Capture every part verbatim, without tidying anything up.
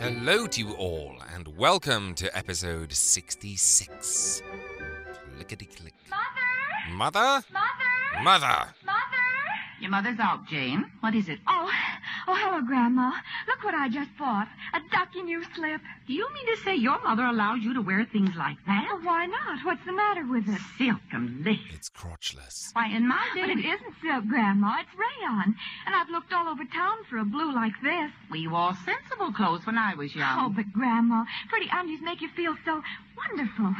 Hello to you all, and welcome to episode sixty-six. Clickety-click. Mother? Mother? Mother? Mother? Mother? Your mother's out, Jane. What is it? Oh, oh, hello, Grandma. Look what I just bought. A ducky new slip. Do you mean to say your mother allows you to wear things like that? Well, why not? What's the matter with it? Silk and lace. It's crotchless. Why, in my day... But it isn't silk, Grandma. It's rayon. And I've looked all over town for a blue like this. We wore sensible clothes when I was young. Oh, but, Grandma, pretty undies make you feel so wonderful.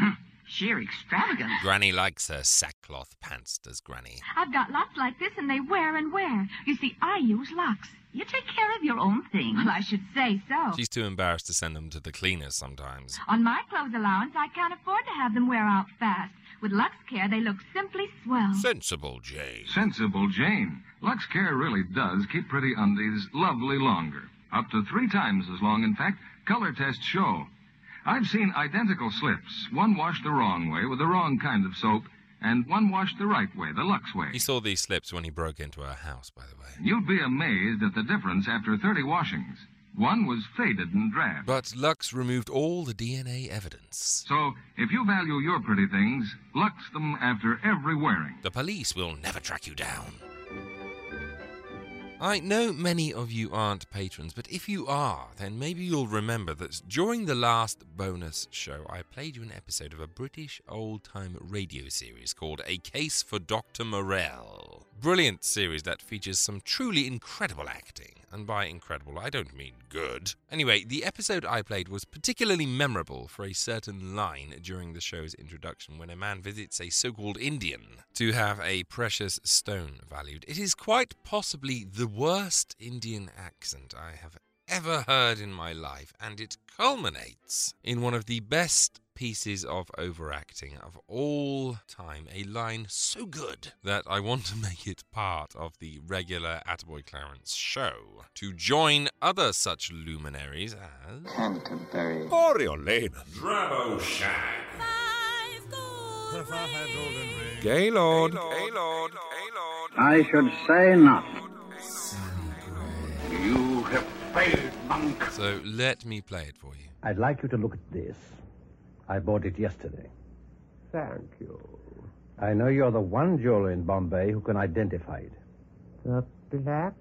Sheer extravagance. Granny likes her sackcloth pants, does Granny? I've got lots like this, and they wear and wear. You see, I use Lux. You take care of your own things. Well, I should say so. She's too embarrassed to send them to the cleaners sometimes. On my clothes allowance, I can't afford to have them wear out fast. With Lux Care, they look simply swell. Sensible Jane. Sensible Jane. Lux Care really does keep pretty undies lovely longer. Up to three times as long, in fact. Color tests show. I've seen identical slips, one washed the wrong way with the wrong kind of soap, and one washed the right way, the Lux way. He saw these slips when he broke into our house, by the way. You'd be amazed at the difference after thirty washings. One was faded and drab. But Lux removed all the D N A evidence. So, if you value your pretty things, Lux them after every wearing. The police will never track you down. I know many of you aren't patrons, but if you are, then maybe you'll remember that during the last bonus show, I played you an episode of a British old-time radio series called A Case for Doctor Morell. Brilliant series that features some truly incredible acting. And by incredible, I don't mean good. Anyway, the episode I played was particularly memorable for a certain line during the show's introduction when a man visits a so-called Indian to have a precious stone valued. It is quite possibly the worst Indian accent I have ever heard in my life, and it culminates in one of the best pieces of overacting of all time, a line so good that I want to make it part of the regular Attaboy Clarence show to join other such luminaries as Canterbury, Coriolanus, Dramoshan, Five Golden Rings, Gaylord, Gaylord, Gaylord, I should say not. You have failed, monk. So let me play it for you. I'd like you to look at this. I bought it yesterday. Thank you. I know you're the one jeweler in Bombay who can identify it. The black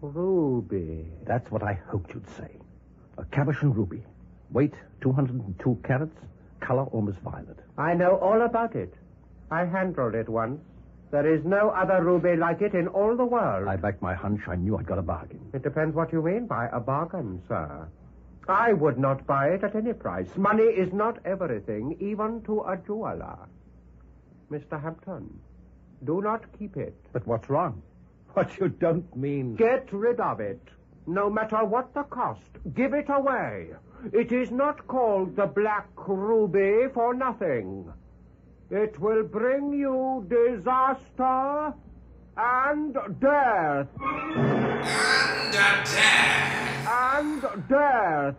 ruby. That's what I hoped you'd say. A cabochon ruby. Weight, two hundred two carats. Color, almost violet. I know all about it. I handled it once. There is no other ruby like it in all the world. I backed my hunch. I knew I'd got a bargain. It depends what you mean by a bargain, sir. I would not buy it at any price. Money is not everything, even to a jeweler. Mister Hampton, do not keep it. But what's wrong? What you don't mean... Get rid of it, no matter what the cost. Give it away. It is not called the Black Ruby for nothing. It will bring you disaster and death. And death. And death.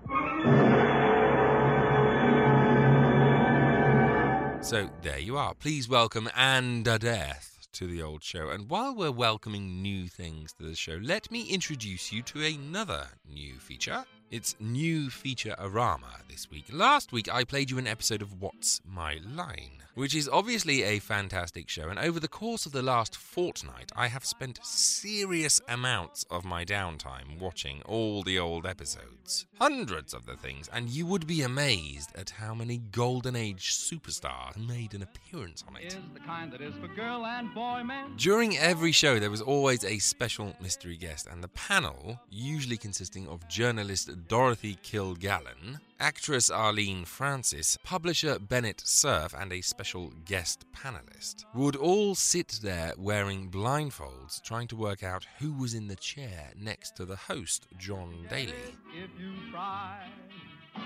So there you are. Please welcome And Death to the old show. And while we're welcoming new things to the show, let me introduce you to another new feature. It's new feature-orama this week. Last week, I played you an episode of What's My Line, which is obviously a fantastic show, and over the course of the last fortnight, I have spent serious amounts of my downtime watching all the old episodes. Hundreds of the things, and you would be amazed at how many Golden Age superstars made an appearance on it. Is the kind that is for girl and boy, man. During every show, there was always a special mystery guest, and the panel, usually consisting of journalist Dorothy Kilgallen, actress Arlene Francis, publisher Bennett Cerf, and a special guest panelist, would all sit there wearing blindfolds, trying to work out who was in the chair next to the host, John Daly. If you try.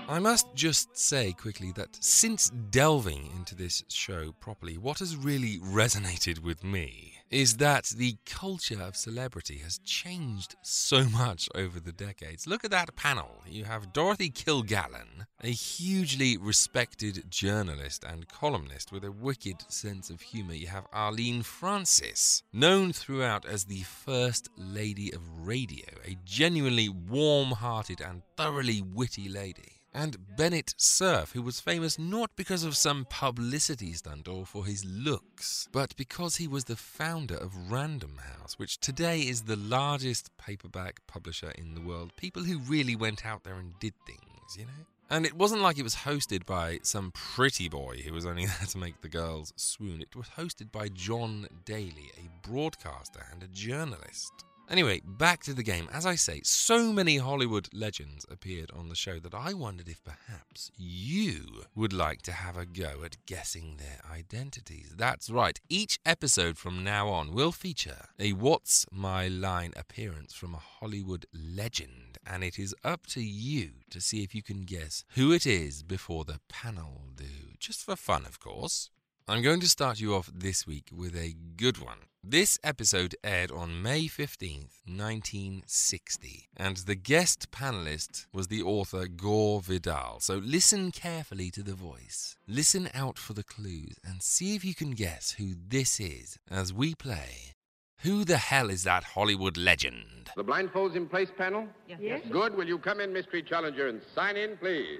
I must just say quickly that since delving into this show properly, what has really resonated with me is that the culture of celebrity has changed so much over the decades. Look at that panel. You have Dorothy Kilgallen, a hugely respected journalist and columnist with a wicked sense of humor. You have Arlene Francis, known throughout as the First Lady of Radio, a genuinely warm-hearted and thoroughly witty lady. And Bennett Cerf, who was famous not because of some publicity stunt or for his looks, but because he was the founder of Random House, which today is the largest paperback publisher in the world. People who really went out there and did things, you know? And it wasn't like it was hosted by some pretty boy who was only there to make the girls swoon. It was hosted by John Daly, a broadcaster and a journalist. Anyway, back to the game. As I say, so many Hollywood legends appeared on the show that I wondered if perhaps you would like to have a go at guessing their identities. That's right, each episode from now on will feature a What's My Line appearance from a Hollywood legend, and it is up to you to see if you can guess who it is before the panel do. Just for fun, of course. I'm going to start you off this week with a good one. This episode aired on May fifteenth, nineteen sixty, and the guest panelist was the author Gore Vidal. So listen carefully to the voice, listen out for the clues, and see if you can guess who this is as we play Who the Hell Is That Hollywood Legend? The blindfolds in place panel? Yes. Yes. Good. Will you come in, mystery challenger, and sign in, please?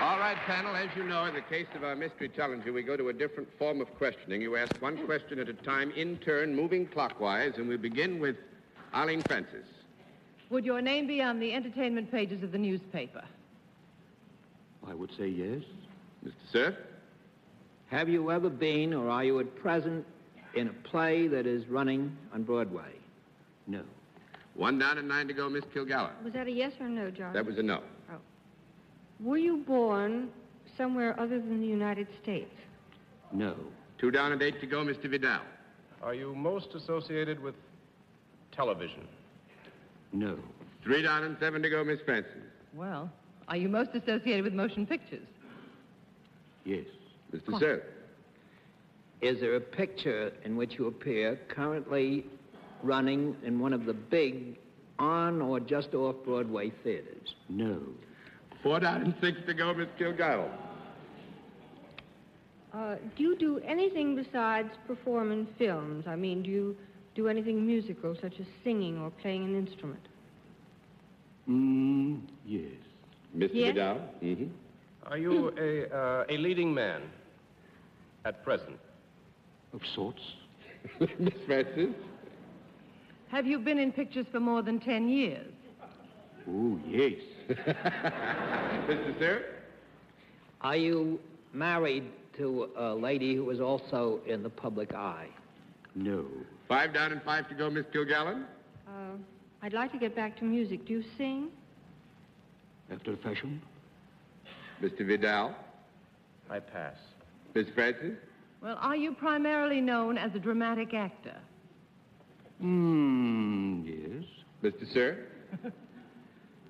All right, panel, as you know, in the case of our mystery challenger, we go to a different form of questioning. You ask one question at a time, in turn, moving clockwise, and we begin with Arlene Francis. Would your name be on the entertainment pages of the newspaper? I would say yes. Mister Cerf? Have you ever been, or are you at present, in a play that is running on Broadway? No. One down and nine to go, Miss Kilgallen. Was that a yes or a no, John? That was a no. Oh. Were you born somewhere other than the United States? No. Two down and eight to go, Mister Vidal. Are you most associated with television? No. Three down and seven to go, Miss Francis. Well, are you most associated with motion pictures? Yes. Mister Cerf. Is there a picture in which you appear currently running in one of the big on or just off Broadway theaters? No. Four down and six to go, Miss Kilgallen. Uh, do you do anything besides perform in films? I mean, do you do anything musical, such as singing or playing an instrument? Mm, yes. Mister Yes? Vidal? Mm-hmm. Are you a, uh, a leading man at present? Of sorts. Miss Francis? Have you been in pictures for more than ten years? Oh, yes. Mister Cerf? Are you married to a lady who is also in the public eye? No. Five down and five to go, Miss Kilgallen. Uh, I'd like to get back to music. Do you sing? After the fashion. Mister Vidal? I pass. Miss Francis? Well, are you primarily known as a dramatic actor? Hmm, yes. Mister Cerf?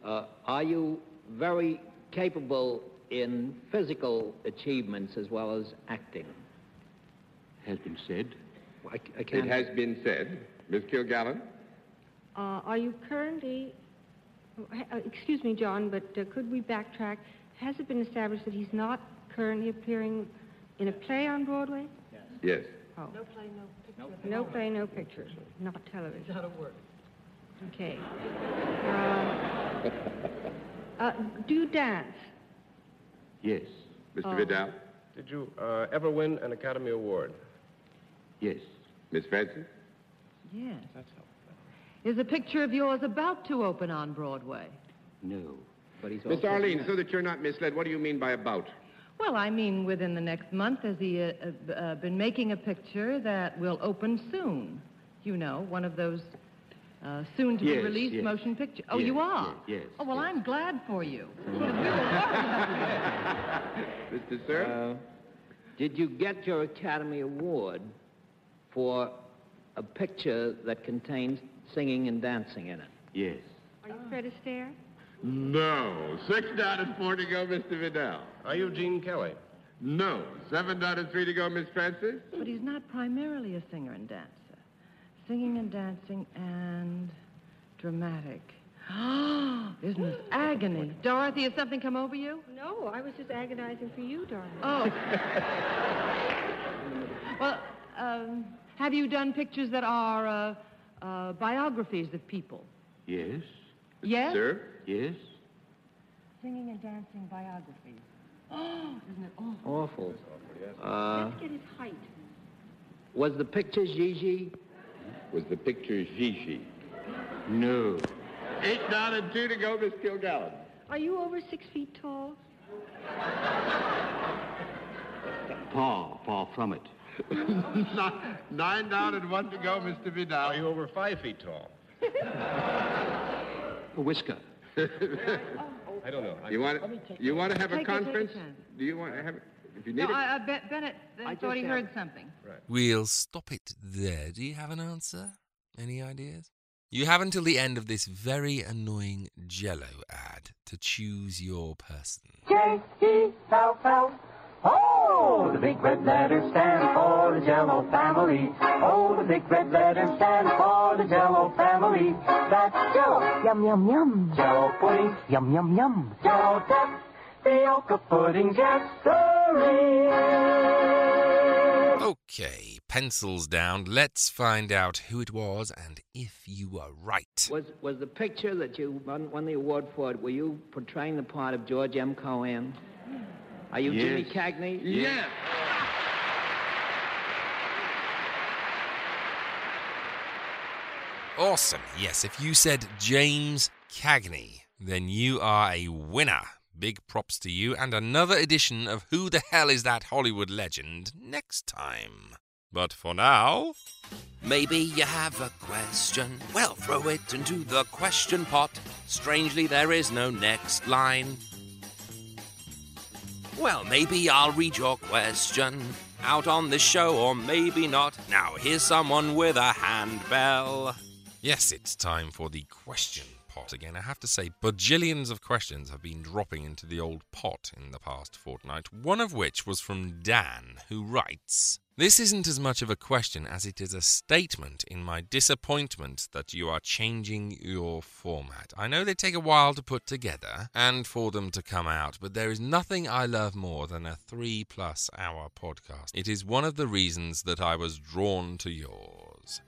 Uh, are you very capable in physical achievements as well as acting? Has been said. Well, I, I can't... It has been said. Miss Kilgallen? Uh, are you currently... Uh, excuse me, John, but uh, could we backtrack? Has it been established that he's not currently appearing in a play on Broadway? Yes. Yes. Oh. No play, no picture. No, no play, no picture. Not television. Not a word. Okay. Uh, uh, do you dance? Yes. Mister Oh. Vidal? Did you uh, ever win an Academy Award? Yes. Miss Francis? Yes. That's helpful. Is a picture of yours about to open on Broadway? No. But he's Miss Arlene, so that you're not misled, what do you mean by about? Well, I mean, within the next month, has he uh, uh, been making a picture that will open soon? You know, one of those uh, soon-to-be-released yes, yes. motion pictures. Oh, yes, you are? Yes. yes oh, well, yes. I'm glad for you. Mister Cerf? Uh, did you get your Academy Award for a picture that contains singing and dancing in it? Yes. Are you Fred Astaire? No. six down and four to go, Mister Vidal. Are you Gene Kelly? No. seven down and three to go, Miss Francis. But he's not primarily a singer and dancer. Singing and dancing and dramatic. Oh, isn't this agony? Dorothy, has something come over you? No, I was just agonizing for you, Dorothy. Oh. Well, um, have you done pictures that are uh, uh, biographies of people? Yes. Yes? Sir? Yes. Singing and dancing biographies. Oh, isn't it awful? Awful. Uh, Let's get his height. Was the picture Gigi? Was the picture Gigi? No. Eight down and two to go, Miss Kilgallen. Are you over six feet tall? Paul, Paul Plummet. nine, nine down and one to go, Mister Vidal. Are you over five feet tall? A whisker. I don't know. I you want to, you want to have a conference? Do you want to have if you need no, it? I, I bet Bennett I thought he heard it. something. Right. We'll stop it there. Do you have an answer? Any ideas? You have until the end of this very annoying Jell-O ad to choose your person. J E L L O. Oh, the big red letters stand for the Jell-O family. Oh, the big red letters stand for the Jell-O family. That's Jell-O. Yum, yum, yum. Jell-O pudding. Yum, yum, yum. Jell-O duck. Tapioca pudding. Yes, sirree. Okay, pencils down. Let's find out who it was and if you were right. Was was the picture that you won, won the award for, were you portraying the part of George M. Cohan? Are you yes. Jimmy Cagney? Yes. yes. Awesome. Yes, if you said James Cagney, then you are a winner. Big props to you and another edition of Who the Hell is That Hollywood Legend next time. But for now... Maybe you have a question. Well, throw it into the question pot. Strangely, there is no next line. Well, maybe I'll read your question out on the show, or maybe not. Now, here's someone with a handbell. Yes, it's time for the question pot again. I have to say, bajillions of questions have been dropping into the old pot in the past fortnight, one of which was from Dan, who writes, "This isn't as much of a question as it is a statement in my disappointment that you are changing your format. I know they take a while to put together and for them to come out, but there is nothing I love more than a three-plus hour podcast. It is one of the reasons that I was drawn to yours.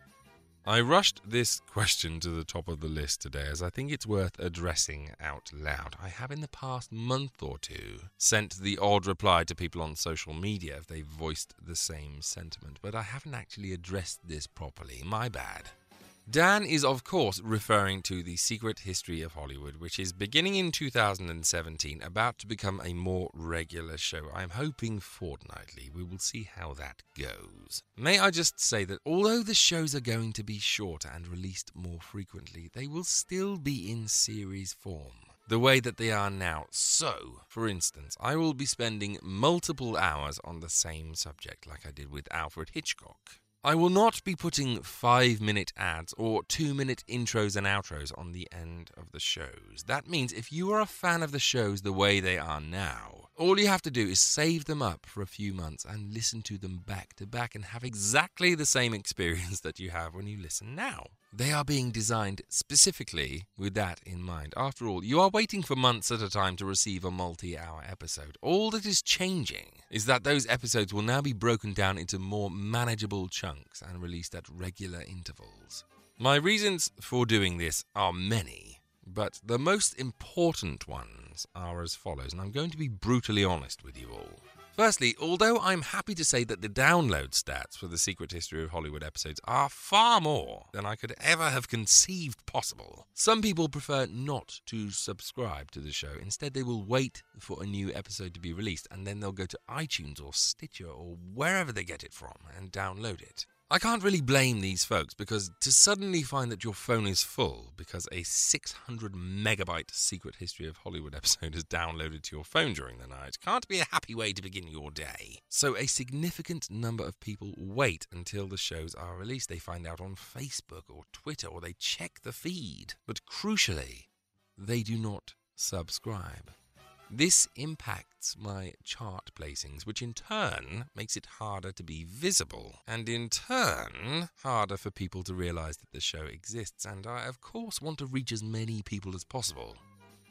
I rushed this question to the top of the list today as I think it's worth addressing out loud. I have in the past month or two sent the odd reply to people on social media if they've voiced the same sentiment, but I haven't actually addressed this properly. My bad." Dan is, of course, referring to The Secret History of Hollywood, which is, beginning in two thousand seventeen, about to become a more regular show. I'm hoping fortnightly. We will see how that goes. May I just say that although the shows are going to be shorter and released more frequently, they will still be in series form, the way that they are now. So, for instance, I will be spending multiple hours on the same subject, like I did with Alfred Hitchcock. I will not be putting five-minute ads or two-minute intros and outros on the end of the shows. That means if you are a fan of the shows the way they are now, all you have to do is save them up for a few months and listen to them back-to-back and have exactly the same experience that you have when you listen now. They are being designed specifically with that in mind. After all, you are waiting for months at a time to receive a multi-hour episode. All that is changing is that those episodes will now be broken down into more manageable chunks and released at regular intervals. My reasons for doing this are many, but the most important ones are as follows, and I'm going to be brutally honest with you all. Firstly, although I'm happy to say that the download stats for The Secret History of Hollywood episodes are far more than I could ever have conceived possible, some people prefer not to subscribe to the show. Instead, they will wait for a new episode to be released, and then they'll go to iTunes or Stitcher or wherever they get it from and download it. I can't really blame these folks, because to suddenly find that your phone is full because a six hundred megabyte Secret History of Hollywood episode is downloaded to your phone during the night can't be a happy way to begin your day. So a significant number of people wait until the shows are released. They find out on Facebook or Twitter, or they check the feed. But crucially, they do not subscribe. This impacts my chart placings, which in turn makes it harder to be visible, and in turn harder for people to realise that the show exists, and I of course want to reach as many people as possible.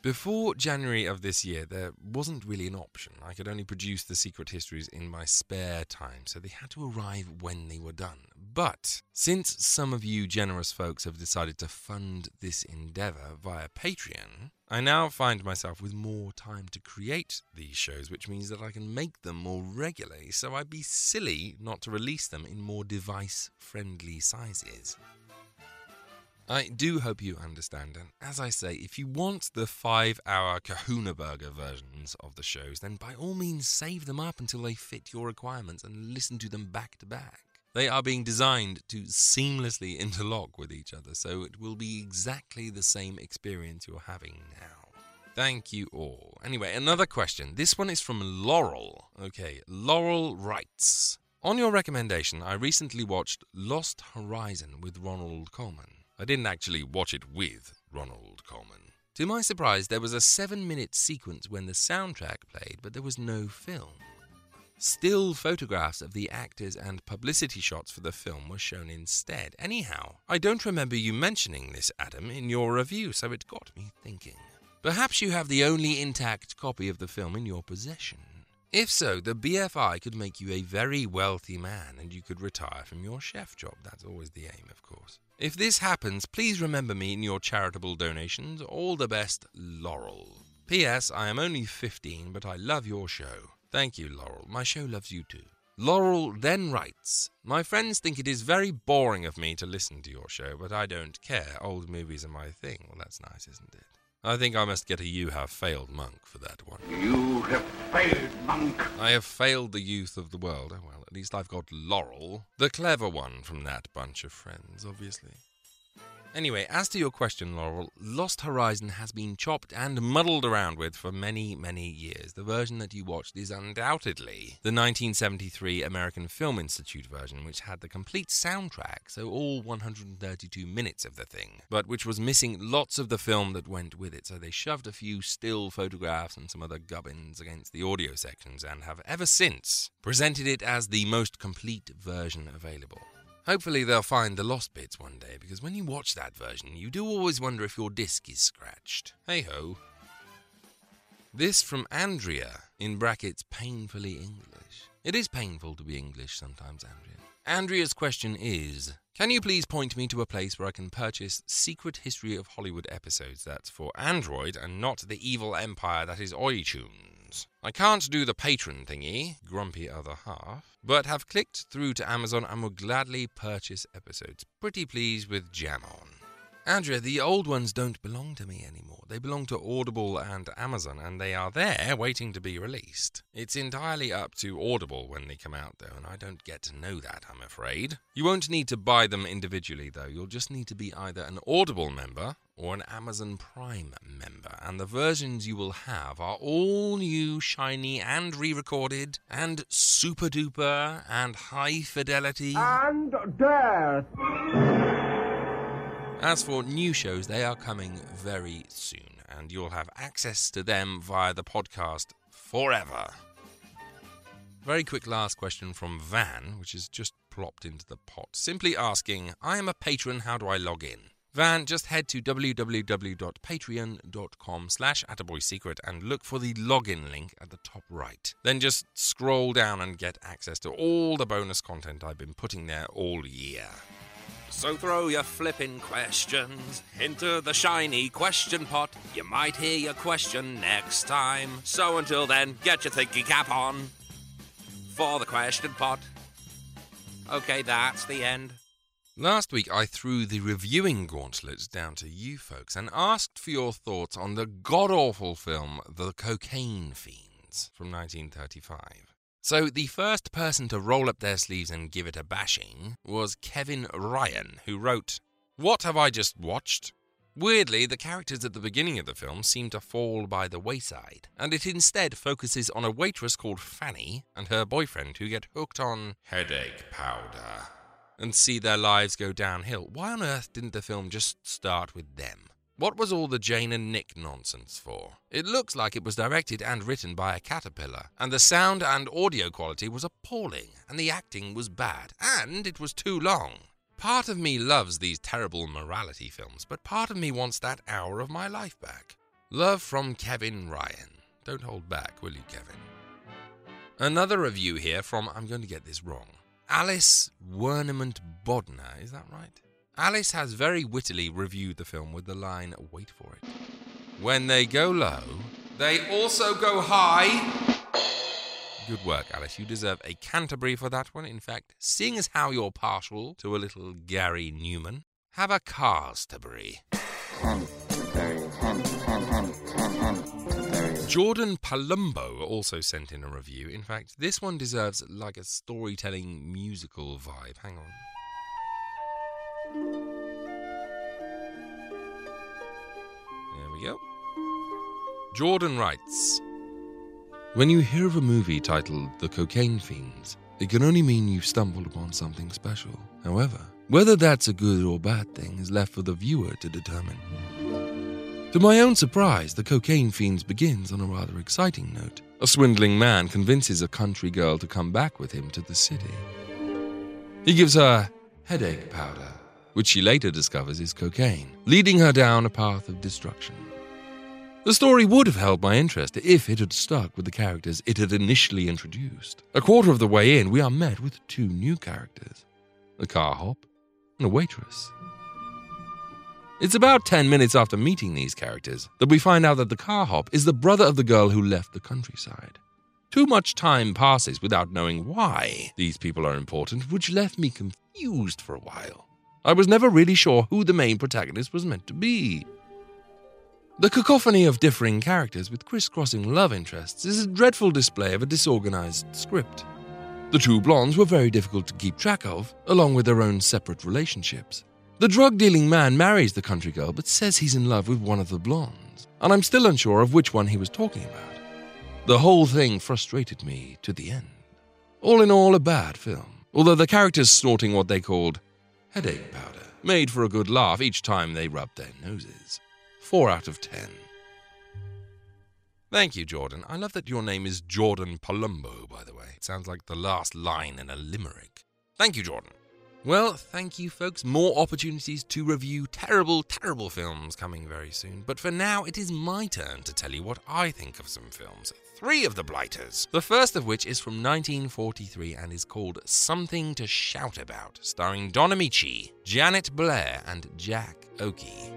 Before January of this year, there wasn't really an option. I could only produce the Secret Histories in my spare time, so they had to arrive when they were done. But since some of you generous folks have decided to fund this endeavour via Patreon, I now find myself with more time to create these shows, which means that I can make them more regularly, so I'd be silly not to release them in more device-friendly sizes. I do hope you understand, and as I say, if you want the five-hour Kahuna Burger versions of the shows, then by all means save them up until they fit your requirements and listen to them back to back. They are being designed to seamlessly interlock with each other, so it will be exactly the same experience you're having now. Thank you all. Anyway, another question. This one is from Laurel. Okay, Laurel writes, on your recommendation, I recently watched Lost Horizon with Ronald Colman. I didn't actually watch it with Ronald Colman. To my surprise, there was a seven-minute sequence when the soundtrack played, but there was no film. Still photographs of the actors and publicity shots for the film were shown instead. Anyhow, I don't remember you mentioning this, Adam, in your review, so it got me thinking. Perhaps you have the only intact copy of the film in your possession. If so, the B F I could make you a very wealthy man, and you could retire from your chef job. That's always the aim, of course. If this happens, please remember me in your charitable donations. All the best, Laurel. P S. I am only fifteen, but I love your show. Thank you, Laurel. My show loves you too. Laurel then writes, my friends think it is very boring of me to listen to your show, but I don't care. Old movies are my thing. Well, that's nice, isn't it? I think I must get a You Have Failed Monk for that one. You have failed, monk. I have failed the youth of the world. Oh, well, at least I've got Laurel, the clever one from that bunch of friends, obviously. Anyway, as to your question, Laurel, Lost Horizon has been chopped and muddled around with for many, many years. The version that you watched is undoubtedly the nineteen seventy-three American Film Institute version, which had the complete soundtrack, so all one hundred thirty-two minutes of the thing, but which was missing lots of the film that went with it, so they shoved a few still photographs and some other gubbins against the audio sections and have ever since presented it as the most complete version available. Hopefully they'll find the lost bits one day, because when you watch that version, you do always wonder if your disc is scratched. Hey-ho. This from Andrea, in brackets, painfully English. It is painful to be English sometimes, Andrea. Andrea's question is, can you please point me to a place where I can purchase Secret History of Hollywood episodes that's for Android and not the evil empire that is iTunes? I can't do the patron thingy, grumpy other half, but have clicked through to Amazon and will gladly purchase episodes. Pretty pleased with Jam On. Andrea, the old ones don't belong to me anymore. They belong to Audible and Amazon, and they are there waiting to be released. It's entirely up to Audible when they come out, though, and I don't get to know that, I'm afraid. You won't need to buy them individually, though. You'll just need to be either an Audible member or an Amazon Prime member, and the versions you will have are all new, shiny, and re-recorded, and super-duper, and high-fidelity. And death! As for new shows, they are coming very soon, and you'll have access to them via the podcast forever. Very quick last question from Van, which is just plopped into the pot, simply asking, I am a patron, how do I log in? Van, just head to www.patreon.com slash attaboysecret and look for the login link at the top right. Then just scroll down and get access to all the bonus content I've been putting there all year. So throw your flippin' questions into the shiny question pot. You might hear your question next time. So until then, get your thinking cap on. for the question pod. Okay, that's the end. Last week, I threw the reviewing gauntlets down to you folks and asked for your thoughts on the god-awful film The Cocaine Fiends from nineteen thirty-five. So the first person to roll up their sleeves and give it a bashing was Kevin Ryan, who wrote, "What have I just watched?" Weirdly, the characters at the beginning of the film seem to fall by the wayside, and it instead focuses on a waitress called Fanny and her boyfriend who get hooked on headache powder and see their lives go downhill. Why on earth didn't the film just start with them? What was all the Jane and Nick nonsense for? It looks like it was directed and written by a caterpillar, and the sound and audio quality was appalling, and the acting was bad, and it was too long. Part of me loves these terrible morality films, but part of me wants that hour of my life back. Love from Kevin Ryan. Don't hold back, will you, Kevin? Another review here from, I'm going to get this wrong, Alice Wernement Bodner, is that right? Alice has very wittily reviewed the film with the line, wait for it, "When they go low, they also go high." Good work, Alice. You deserve a Canterbury for that one. In fact, seeing as how you're partial to a little Gary Newman, have a Carstabry. Jordan Palumbo also sent in a review. In fact, this one deserves like a storytelling musical vibe. Hang on. There we go. Jordan writes, "When you hear of a movie titled The Cocaine Fiends, it can only mean you've stumbled upon something special. However, whether that's a good or bad thing is left for the viewer to determine. To my own surprise, The Cocaine Fiends begins on a rather exciting note. A swindling man convinces a country girl to come back with him to the city. He gives her headache powder, which she later discovers is cocaine, leading her down a path of destruction. The story would have held my interest if it had stuck with the characters it had initially introduced. A quarter of the way in, we are met with two new characters, a car hop and a waitress. It's about ten minutes after meeting these characters that we find out that the car hop is the brother of the girl who left the countryside. Too much time passes without knowing why these people are important, which left me confused for a while. I was never really sure who the main protagonist was meant to be. The cacophony of differing characters with crisscrossing love interests is a dreadful display of a disorganized script. The two blondes were very difficult to keep track of, along with their own separate relationships. The drug-dealing man marries the country girl but says he's in love with one of the blondes, and I'm still unsure of which one he was talking about. The whole thing frustrated me to the end. All in all, a bad film, although the characters snorting what they called headache powder made for a good laugh each time they rubbed their noses. Four out of ten." Thank you, Jordan. I love that your name is Jordan Palumbo, by the way. It sounds like the last line in a limerick. Thank you, Jordan. Well, thank you, folks. More opportunities to review terrible, terrible films coming very soon. But for now, it is my turn to tell you what I think of some films. Three of the blighters. The first of which is from nineteen forty-three and is called Something to Shout About, starring Don Amici, Janet Blair, and Jack Oakey.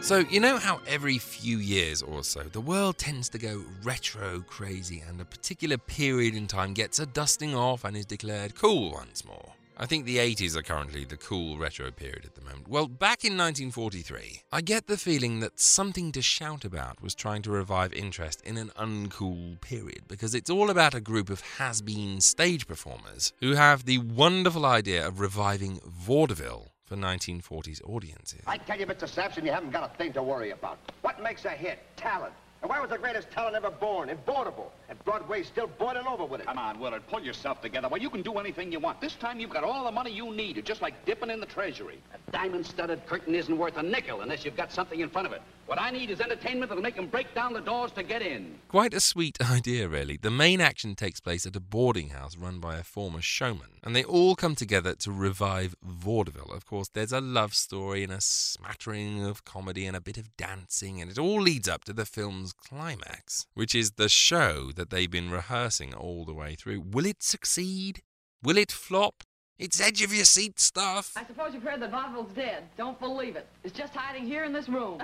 So, you know how every few years or so, the world tends to go retro crazy and a particular period in time gets a dusting off and is declared cool once more? I think the eighties are currently the cool retro period at the moment. Well, back in nineteen forty-three, I get the feeling that Something to Shout About was trying to revive interest in an uncool period, because it's all about a group of has-been stage performers who have the wonderful idea of reviving vaudeville for nineteen forties audiences. I tell you, Mister Sampson, you haven't got a thing to worry about. What makes a hit? Talent. And why was the greatest talent ever born? Imbornable. And Broadway's still boiling over with it. Come on, Willard, pull yourself together. Well, you can do anything you want. This time you've got all the money you need. It's just like dipping in the treasury. A diamond-studded curtain isn't worth a nickel unless you've got something in front of it. What I need is entertainment that'll make them break down the doors to get in. Quite a sweet idea, really. The main action takes place at a boarding house run by a former showman, and they all come together to revive vaudeville. Of course, there's a love story and a smattering of comedy and a bit of dancing, and it all leads up to the film's climax, which is the show that they've been rehearsing all the way through. Will it succeed? Will it flop? It's edge of your seat stuff. I suppose you've heard that Vaudeville's dead. Don't believe it. It's just hiding here in this room.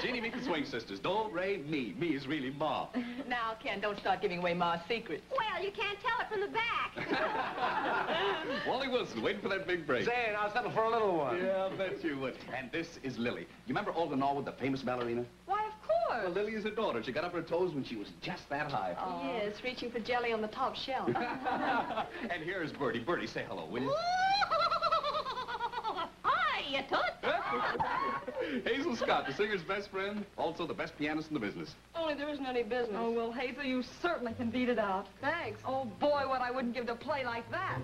Jeannie, meet the Swing Sisters. Don't raid me. Me is really Ma. Now, Ken, don't start giving away Ma's secrets. Well, you can't tell it from the back. Wally Wilson, waiting for that big break. Say it, I'll settle for a little one. Yeah, I bet you would. And this is Lily. You remember Alden Norwood, the famous ballerina? Why, of course. Well, Lily is her daughter. She got up her toes when she was just that high. Oh, yes, reaching for jelly on the top shelf. And here is Bertie. Bertie, say hello, will you? Hi, you toot. Hazel Scott, the singer's best friend, also the best pianist in the business. Only there isn't any business. Oh, well, Hazel, you certainly can beat it out. Thanks. Oh, boy, what I wouldn't give to play like that.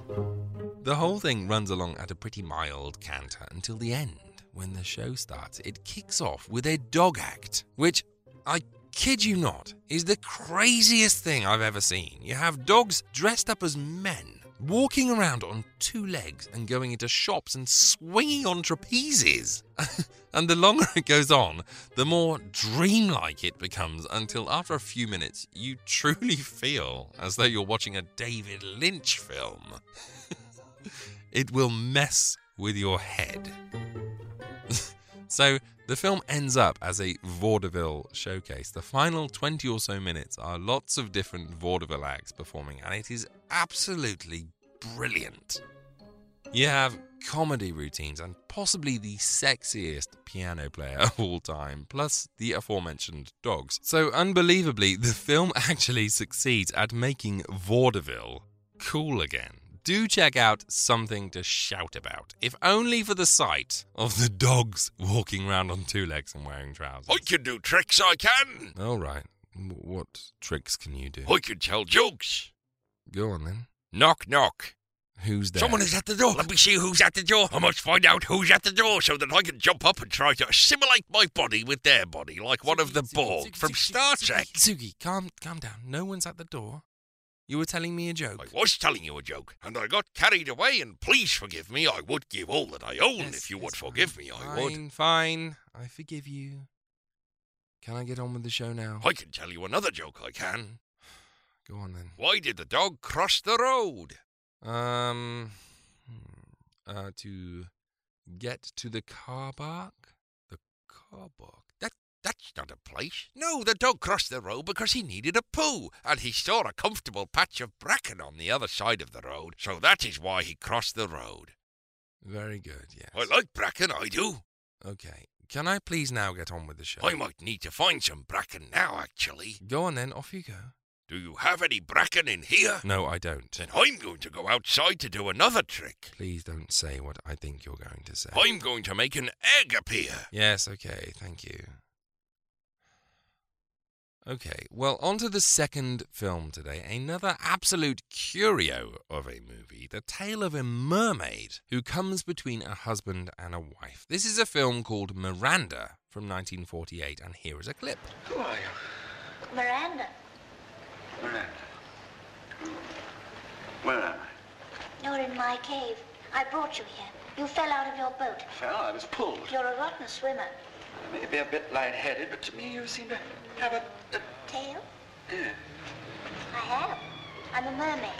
The whole thing runs along at a pretty mild canter until the end. When the show starts, it kicks off with a dog act, which, I kid you not, is the craziest thing I've ever seen. You have dogs dressed up as men, walking around on two legs and going into shops and swinging on trapezes. And the longer it goes on, the more dreamlike it becomes until after a few minutes, you truly feel as though you're watching a David Lynch film. It will mess with your head. So the film ends up as a vaudeville showcase. The final twenty or so minutes are lots of different vaudeville acts performing, and it is absolutely brilliant. You have comedy routines and possibly the sexiest piano player of all time, plus the aforementioned dogs. So unbelievably, the film actually succeeds at making vaudeville cool again. Do check out Something to Shout About, if only for the sight of the dogs walking around on two legs and wearing trousers. I can do tricks, I can. All right. W- what tricks can you do? I can tell jokes. Go on, then. Knock, knock. Who's there? Someone is at the door. Let me see who's at the door. I must find out who's at the door so that I can jump up and try to assimilate my body with their body like Suki, one of the Suki, Borg Suki, from Suki, Star Trek. Suki, Suki, calm, calm down. No one's at the door. You were telling me a joke. I was telling you a joke, and I got carried away, and please forgive me. I would give all that I own yes, if you would forgive fine. me, I fine, would. Fine, fine. I forgive you. Can I get on with the show now? I can tell you another joke, I can. Go on, then. Why did the dog cross the road? Um, uh, to get to the car park? The car park? That. That's not a place. No, the dog crossed the road because he needed a poo, and he saw a comfortable patch of bracken on the other side of the road, so that is why he crossed the road. Very good, yes. I like bracken, I do. Okay, can I please now get on with the show? I might need to find some bracken now, actually. Go on then, off you go. Do you have any bracken in here? No, I don't. Then I'm going to go outside to do another trick. Please don't say what I think you're going to say. I'm going to make an egg appear. Yes, okay, thank you. Okay, well, on to the second film today, another absolute curio of a movie, The Tale of a Mermaid Who Comes Between a Husband and a Wife. This is a film called Miranda from nineteen forty-eight, and here is a clip. Who are you? Miranda. Miranda. Where am I? You're in my cave. I brought you here. You fell out of your boat. Fell? I was pulled. You're a rotten swimmer. Maybe a bit lightheaded, but to me you seem to have a... a... tail? Yeah. I have. I'm a mermaid.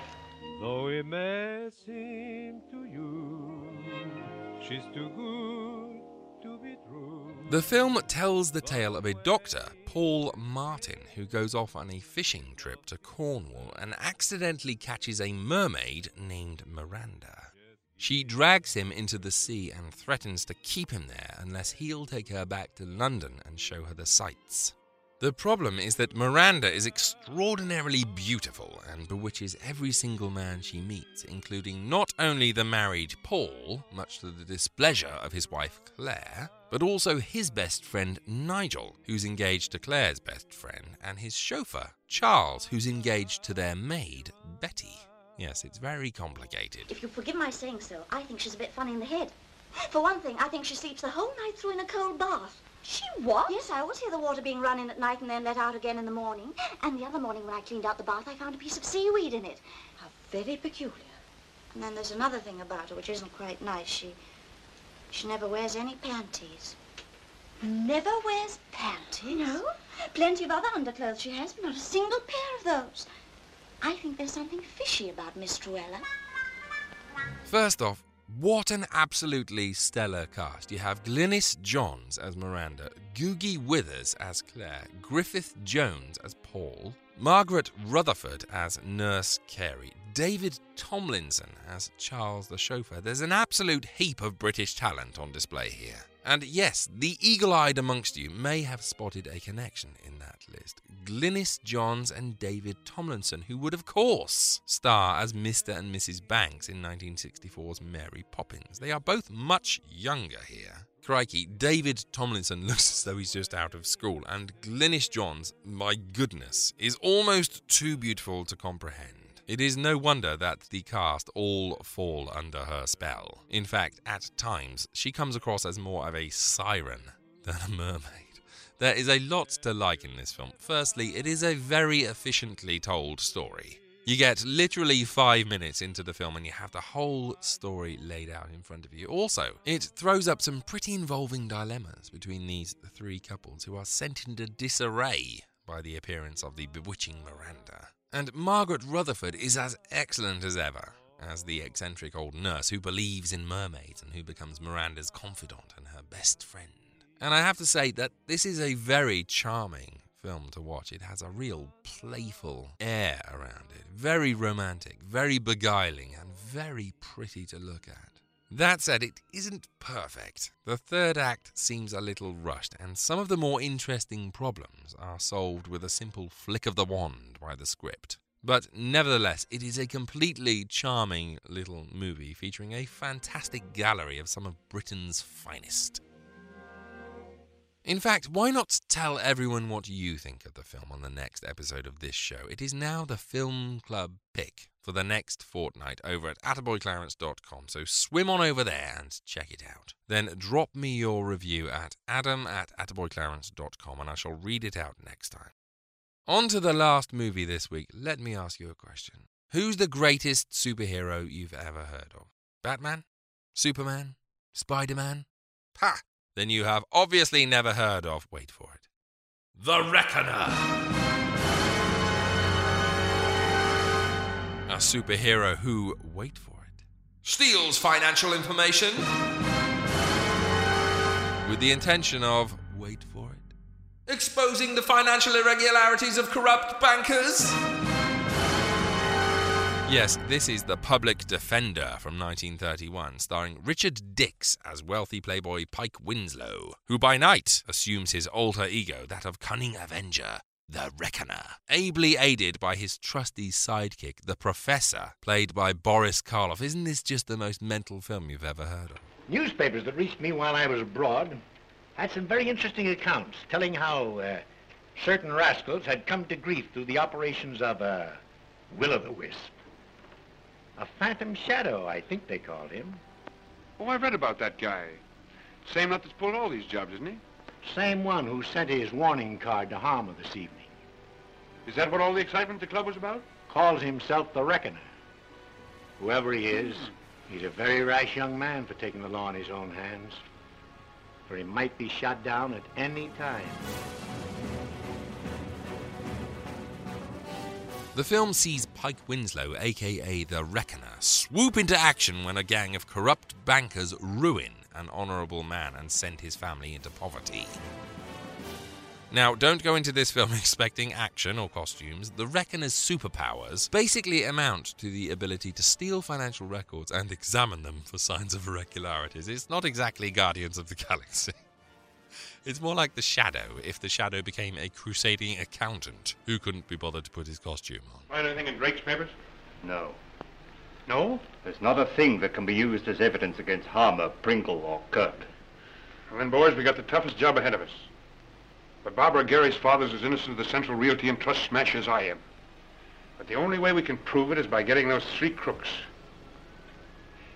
Though it may seem to you, she's too good to be true. The film tells the tale of a doctor, Paul Martin, who goes off on a fishing trip to Cornwall and accidentally catches a mermaid named Miranda. She drags him into the sea and threatens to keep him there unless he'll take her back to London and show her the sights. The problem is that Miranda is extraordinarily beautiful and bewitches every single man she meets, including not only the married Paul, much to the displeasure of his wife Claire, but also his best friend Nigel, who's engaged to Claire's best friend, and his chauffeur, Charles, who's engaged to their maid, Betty. Yes, it's very complicated. If you'll forgive my saying so, I think she's a bit funny in the head. For one thing, I think she sleeps the whole night through in a cold bath. She what? Yes, I always hear the water being run in at night and then let out again in the morning. And the other morning when I cleaned out the bath, I found a piece of seaweed in it. How very peculiar. And then there's another thing about her which isn't quite nice. She, she never wears any panties. Never wears panties? No. Plenty of other underclothes she has, but not a single pair of those. I think there's something fishy about Miss Truella. First off, what an absolutely stellar cast. You have Glynis Johns as Miranda, Googie Withers as Claire, Griffith Jones as Paul, Margaret Rutherford as Nurse Carey, David Tomlinson as Charles the chauffeur. There's an absolute heap of British talent on display here. And yes, the eagle-eyed amongst you may have spotted a connection in that list. Glynis Johns and David Tomlinson, who would, of course, star as Mister and Missus Banks in nineteen sixty-four's Mary Poppins. They are both much younger here. Crikey, David Tomlinson looks as though he's just out of school, and Glynis Johns, my goodness, is almost too beautiful to comprehend. It is no wonder that the cast all fall under her spell. In fact, at times, she comes across as more of a siren than a mermaid. There is a lot to like in this film. Firstly, it is a very efficiently told story. You get literally five minutes into the film and you have the whole story laid out in front of you. Also, it throws up some pretty involving dilemmas between these three couples who are sent into disarray by the appearance of the bewitching Miranda. And Margaret Rutherford is as excellent as ever as the eccentric old nurse who believes in mermaids and who becomes Miranda's confidant and her best friend. And I have to say that this is a very charming film to watch. It has a real playful air around it. Very romantic, very beguiling, and very pretty to look at. That said, it isn't perfect. The third act seems a little rushed, and some of the more interesting problems are solved with a simple flick of the wand by the script. But nevertheless, it is a completely charming little movie featuring a fantastic gallery of some of Britain's finest. In fact, why not tell everyone what you think of the film on the next episode of this show? It is now the Film Club pick for the next fortnight over at attaboy clarence dot com, so swim on over there and check it out. Then drop me your review at adam at attaboy clarence dot com and I shall read it out next time. On to the last movie this week, let me ask you a question. Who's the greatest superhero you've ever heard of? Batman? Superman? Spider-Man? Ha! Then you have obviously never heard of, wait for it, The Reckoner! A superhero who, wait for it, steals financial information with the intention of, wait for it, exposing the financial irregularities of corrupt bankers. Yes, this is The Public Defender from nineteen thirty-one, starring Richard Dix as wealthy playboy Pike Winslow, who by night assumes his alter ego, that of cunning avenger, The Reckoner, ably aided by his trusty sidekick, the Professor, played by Boris Karloff. Isn't this just the most mental film you've ever heard of? Newspapers that reached me while I was abroad had some very interesting accounts telling how uh, certain rascals had come to grief through the operations of a will-o'-the-wisp. A phantom shadow, I think they called him. Oh, I read about that guy. Same lot that's pulled all these jobs, isn't he? Same one who sent his warning card to Harmer this evening. Is that what all the excitement the club was about? Calls himself the Reckoner. Whoever he is, he's a very rash young man for taking the law in his own hands. For he might be shot down at any time. The film sees Pike Winslow, a k a. The Reckoner, swoop into action when a gang of corrupt bankers ruin an honourable man and send his family into poverty. Now, don't go into this film expecting action or costumes. The Reckoner's superpowers basically amount to the ability to steal financial records and examine them for signs of irregularities. It's not exactly Guardians of the Galaxy. It's more like The Shadow, if The Shadow became a crusading accountant who couldn't be bothered to put his costume on. Find anything in Drake's papers? No. No? There's not a thing that can be used as evidence against Harmer, Pringle, or Kirk. Well, then, boys, we got the toughest job ahead of us. But Barbara Gary's father's as innocent of the Central Realty and Trust smash as I am. But the only way we can prove it is by getting those three crooks.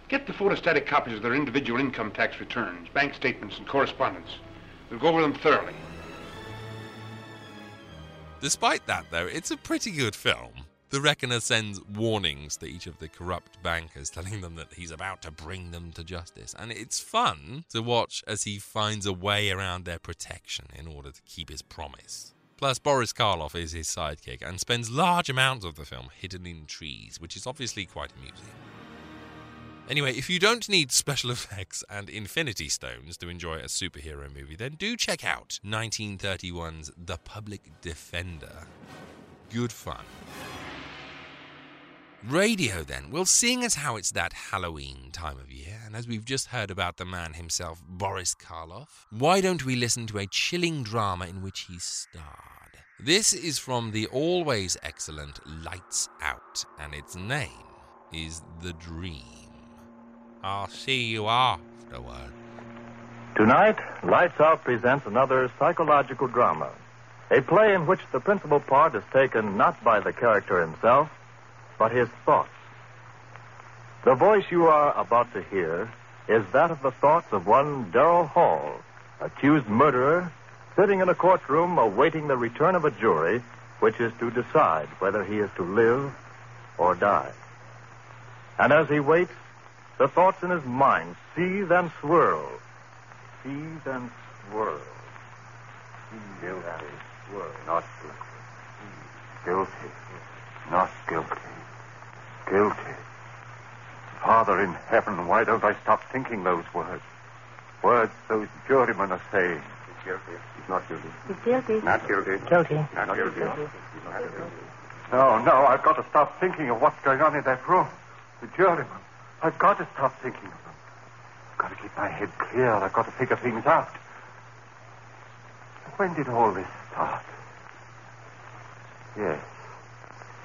Get the photostatic copies of their individual income tax returns, bank statements, and correspondence. We'll go over them thoroughly. Despite that, though, it's a pretty good film. The Reckoner sends warnings to each of the corrupt bankers, telling them that he's about to bring them to justice. And it's fun to watch as he finds a way around their protection in order to keep his promise. Plus, Boris Karloff is his sidekick and spends large amounts of the film hidden in trees, which is obviously quite amusing. Anyway, if you don't need special effects and infinity stones to enjoy a superhero movie, then do check out nineteen thirty-one's The Public Defender. Good fun. Radio, then. Well, seeing as how it's that Halloween time of year, and as we've just heard about the man himself, Boris Karloff, why don't we listen to a chilling drama in which he starred? This is from the always excellent Lights Out, and its name is The Dream. I'll see you afterward. Tonight, Lights Out presents another psychological drama, a play in which the principal part is taken not by the character himself, but his thoughts. The voice you are about to hear is that of the thoughts of one Darrell Hall, accused murderer, sitting in a courtroom awaiting the return of a jury which is to decide whether he is to live or die. And as he waits, the thoughts in his mind seethe and swirl. Seethe and swirl. Seethe and swirl. Not guilty. Guilty. Not guilty. Guilty. Father in heaven, why don't I stop thinking those words? Words those jurymen are saying. Guilty. He's not guilty. He's guilty. Not guilty. Guilty. Not, not guilty. guilty. He's not guilty. No, no, I've got to stop thinking of what's going on in that room. The jurymen. I've got to stop thinking of them. I've got to keep my head clear. I've got to figure things out. When did all this start? Yes,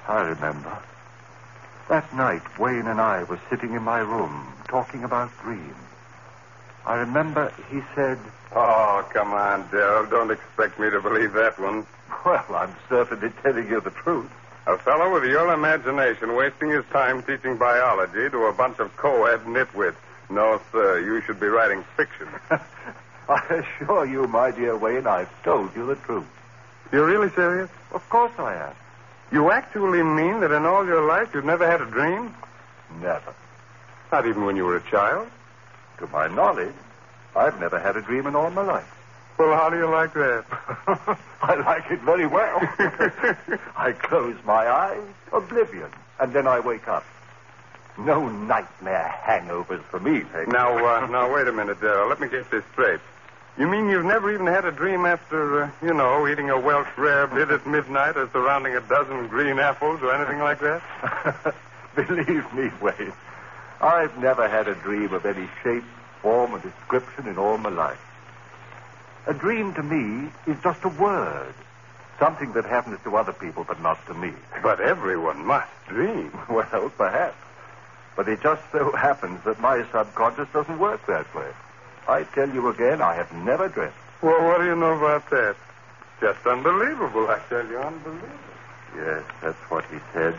I remember. That night, Wayne and I were sitting in my room talking about dreams. I remember he said... Oh, come on, Darrell. Don't expect me to believe that one. Well, I'm certainly telling you the truth. A fellow with your imagination wasting his time teaching biology to a bunch of co-ed nitwits. No, sir, you should be writing fiction. I assure you, my dear Wayne, I've told you the truth. You're really serious? Of course I am. You actually mean that in all your life you've never had a dream? Never. Not even when you were a child? To my knowledge, I've never had a dream in all my life. Well, how do you like that? I like it very well. I close my eyes, oblivion, and then I wake up. No nightmare hangovers for me, Peg. Now, uh, now, wait a minute, Darrell. Let me get this straight. You mean you've never even had a dream after, uh, you know, eating a Welsh rare bit at midnight or surrounding a dozen green apples or anything like that? Believe me, Wade. I've never had a dream of any shape, form, or description in all my life. A dream to me is just a word. Something that happens to other people, but not to me. But everyone must dream. Well, perhaps. But it just so happens that my subconscious doesn't work that way. I tell you again, I have never dreamt. Well, what do you know about that? Just unbelievable, I tell you, unbelievable. Yes, that's what he said,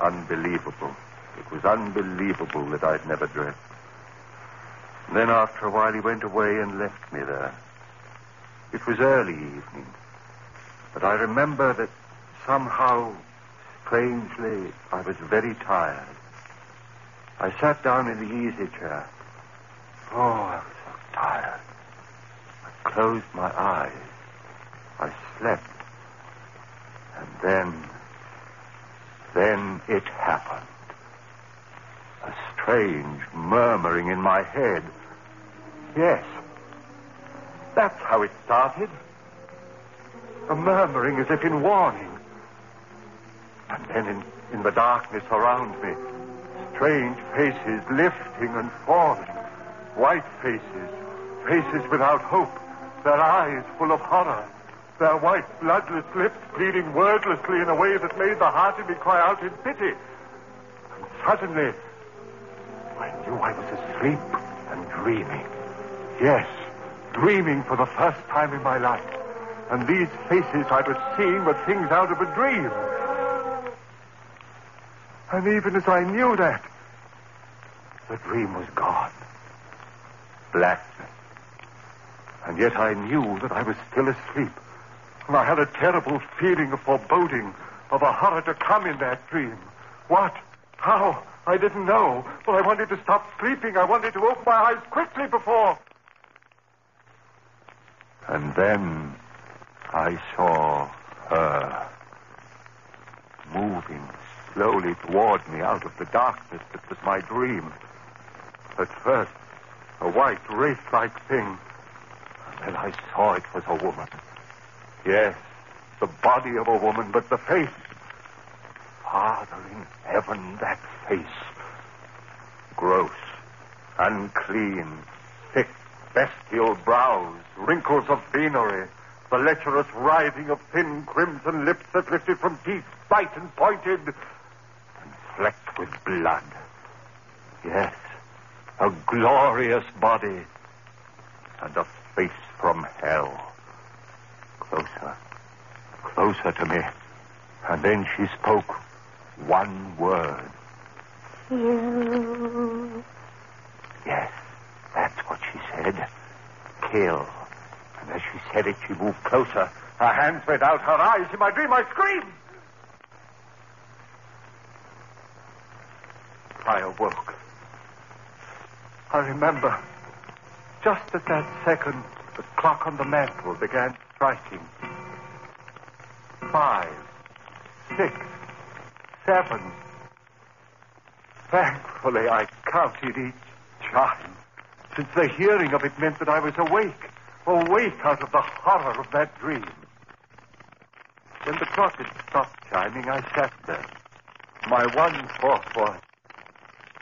unbelievable. It was unbelievable that I'd never dreamt. Then after a while he went away and left me there. It was early evening, but I remember that somehow, strangely, I was very tired. I sat down in the easy chair. Oh, I was so tired. I closed my eyes. I slept. And then, then it happened. A strange murmuring in my head. Yes. That's how it started. A murmuring as if in warning. And then in, in the darkness around me, strange faces lifting and falling. White faces. Faces without hope. Their eyes full of horror. Their white, bloodless lips bleeding wordlessly in a way that made the heart in me cry out in pity. And suddenly... I knew I was asleep and dreaming. Yes, dreaming for the first time in my life. And these faces I was seeing were things out of a dream. And even as I knew that, the dream was gone. Blackness. And yet I knew that I was still asleep. And I had a terrible feeling of foreboding, of a horror to come in that dream. What? How? I didn't know, but I wanted to stop sleeping. I wanted to open my eyes quickly before. And then I saw her moving slowly toward me out of the darkness that was my dream. At first, a white, wraith-like thing. Then I saw it was a woman. Yes, the body of a woman, but the face. Father in heaven, that face. Gross, unclean, thick, bestial brows, wrinkles of venery, the lecherous writhing of thin crimson lips that lifted from teeth, bite and pointed, and flecked with blood. Yes, a glorious body, and a face from hell. Closer, closer to me. And then she spoke one word. Kill. Yes, that's what she said. Kill. And as she said it, she moved closer. Her hands went out, her eyes. In my dream, I screamed. I awoke. I remember, just at that second, the clock on the mantel began striking. Five, six, seven. Thankfully, I counted each chime, since the hearing of it meant that I was awake, awake out of the horror of that dream. When the clock had stopped chiming, I sat there, my one thought was,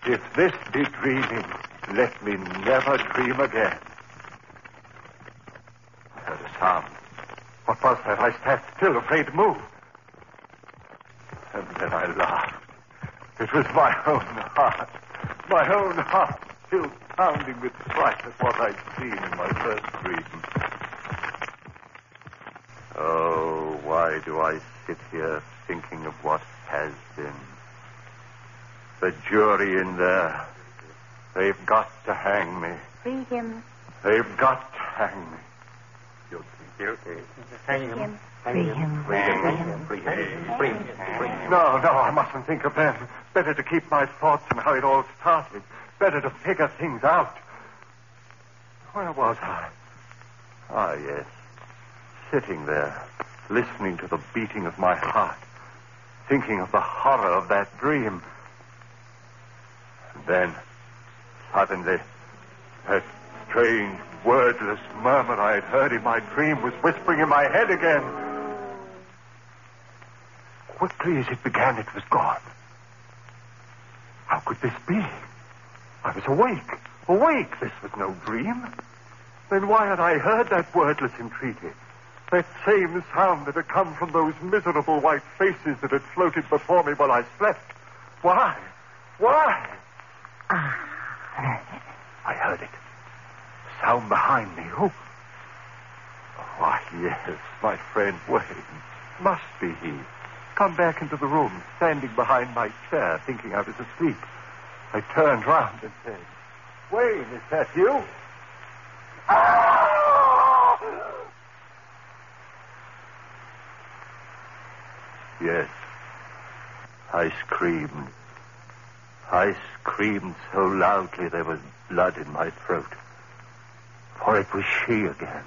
if this be dreaming, let me never dream again. I heard a sound. What was that? I sat still, afraid to move. And then I laughed. It was my own heart, my own heart, still pounding with fright at what I'd seen in my first dream. Oh, why do I sit here thinking of what has been? The jury in there, they've got to hang me. Free him. They've got to hang me. Guilty. Guilty. Hang him. Free him. Free him. Free him. Free him. No, no, I mustn't think of them. Better to keep my thoughts on how it all started. Better to figure things out. Where was I? Ah, yes. Sitting there, listening to the beating of my heart, thinking of the horror of that dream. And then, suddenly, that strange, wordless murmur I had heard in my dream was whispering in my head again. Quickly as it began, it was gone. How could this be? I was awake. Awake! This was no dream. Then why had I heard that wordless entreaty? That same sound that had come from those miserable white faces that had floated before me while I slept. Why? Why? Ah, I heard it. I heard it. Sound behind me. Who? Why, yes, my friend Wayne. Must be he. Come back into the room, standing behind my chair, thinking I was asleep. I turned round and said, Wayne, is that you? Ah! Yes. I screamed. I screamed so loudly there was blood in my throat. For it was she again.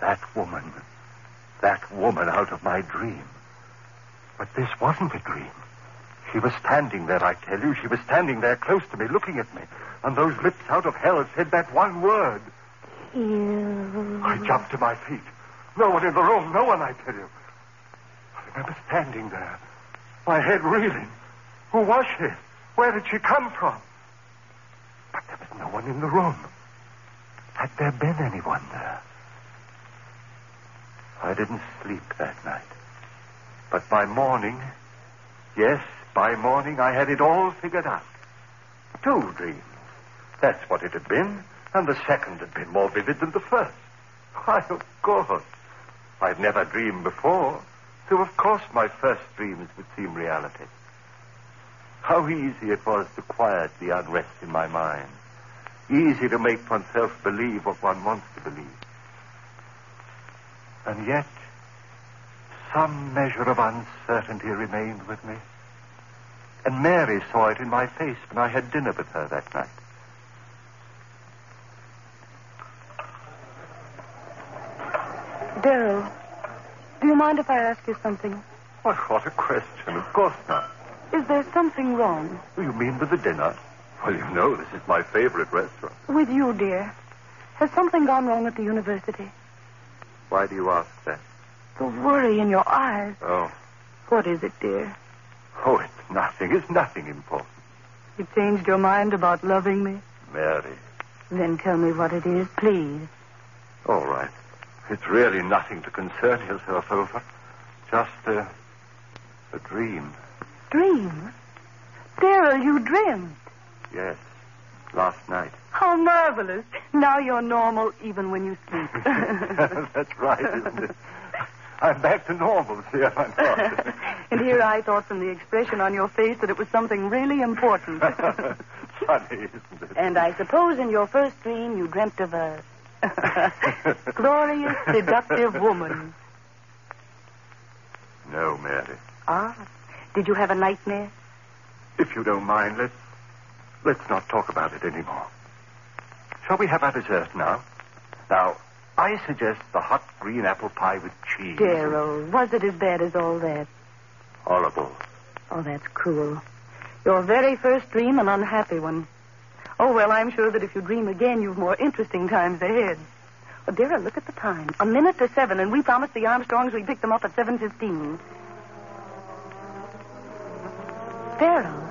That woman. That woman out of my dream. But this wasn't a dream. She was standing there, I tell you. She was standing there close to me, looking at me. And those lips out of hell had said that one word. Ew. I jumped to my feet. No one in the room. No one, I tell you. I remember standing there, my head reeling. Who was she? Where did she come from? But there was no one in the room. Had there been anyone there? I didn't sleep that night. But by morning, yes, by morning, I had it all figured out. Two dreams. That's what it had been, and the second had been more vivid than the first. Why, of course. I'd never dreamed before, so of course my first dreams would seem reality. How easy it was to quiet the unrest in my mind. Easy to make oneself believe what one wants to believe. And yet, some measure of uncertainty remained with me. And Mary saw it in my face when I had dinner with her that night. Darryl, do you mind if I ask you something? Why, what a question. Of course not. Is there something wrong? You mean with the dinner? Well, you know, this is my favorite restaurant. With you, dear. Has something gone wrong at the university? Why do you ask that? The worry in your eyes. Oh. What is it, dear? Oh, it's nothing. It's nothing important. You changed your mind about loving me? Mary. Then tell me what it is, please. All right. It's really nothing to concern yourself over. Just a, a dream. Dream? Daryl, you dreamed. Yes, last night. How marvelous. Now you're normal even when you sleep. That's right, isn't it? I'm back to normal, see if I'm not. And here I thought from the expression on your face that it was something really important. Funny, isn't it? And I suppose in your first dream you dreamt of a glorious, seductive woman. No, Mary. Ah, did you have a nightmare? If you don't mind, let's, let's not talk about it anymore. Shall we have our dessert now? Now, I suggest the hot green apple pie with cheese. Darrow, was it as bad as all that? Horrible. Oh, that's cruel. Your very first dream, an unhappy one. Oh, well, I'm sure that if you dream again, you've more interesting times ahead. Oh, Darrow, look at the time. A minute to seven, and we promised the Armstrongs we'd pick them up at seven fifteen. Darrow.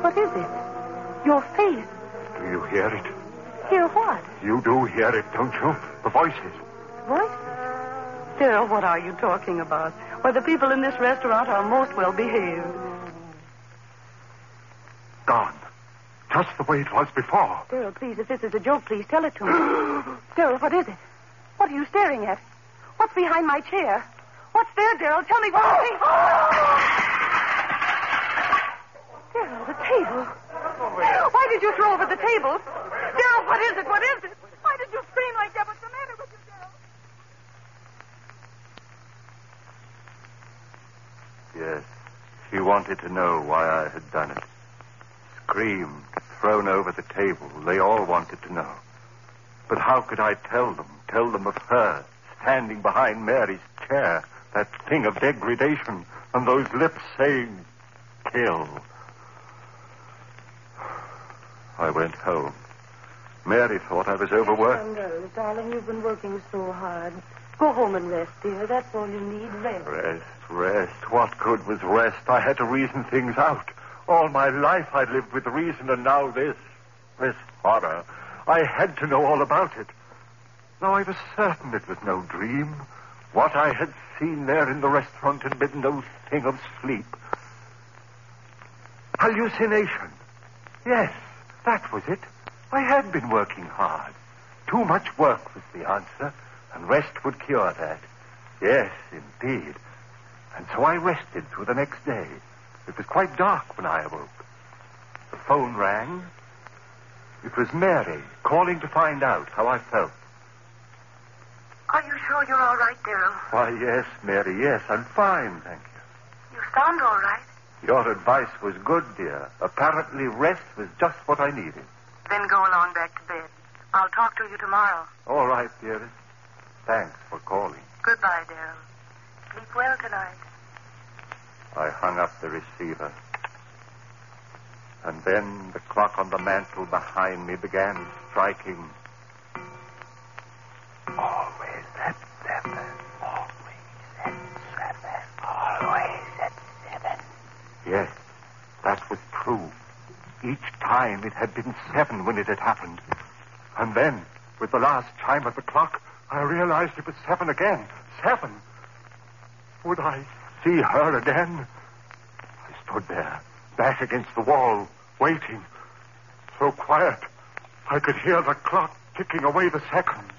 What is it? Your face. Do you hear it? Hear what? You do hear it, don't you? The voices. Voices? Darryl, what are you talking about? Why, the people in this restaurant are most well behaved. Gone. Just the way it was before. Darryl, please, if this is a joke, please tell it to me. Darryl, what is it? What are you staring at? What's behind my chair? What's there, Darryl? Tell me what you think. Darryl, the table. Why did you throw over the table? Darryl, what is it? What is it? Why did you scream like that? What's the matter with you, Darryl? Yes. She wanted to know why I had done it. Screamed, thrown over the table. They all wanted to know. But how could I tell them? Tell them of her standing behind Mary's chair, that thing of degradation, and those lips saying, kill. I went home. Mary thought I was overworked. Oh, no, darling, you've been working so hard. Go home and rest, dear. That's all you need, rest. Rest, rest. What good was rest? I had to reason things out. All my life I'd lived with reason, and now this, this horror. I had to know all about it. Now I was certain it was no dream. What I had seen there in the restaurant had been no thing of sleep. Hallucination. Yes. That was it. I had been working hard. Too much work was the answer, and rest would cure that. Yes, indeed. And so I rested through the next day. It was quite dark when I awoke. The phone rang. It was Mary calling to find out how I felt. Are you sure you're all right, Darryl? Why, yes, Mary, yes. I'm fine, thank you. You sound all right. Your advice was good, dear. Apparently rest was just what I needed. Then go along back to bed. I'll talk to you tomorrow. All right, dearest. Thanks for calling. Goodbye, Darryl. Sleep well tonight. I hung up the receiver. And then the clock on the mantel behind me began striking. Always at seven. Always at seven. Always at seven. Yes, that was true. Each time it had been seven when it had happened. And then, with the last chime of the clock, I realized it was seven again. Seven. Would I see her again? I stood there, back against the wall, waiting. So quiet, I could hear the clock ticking away the seconds.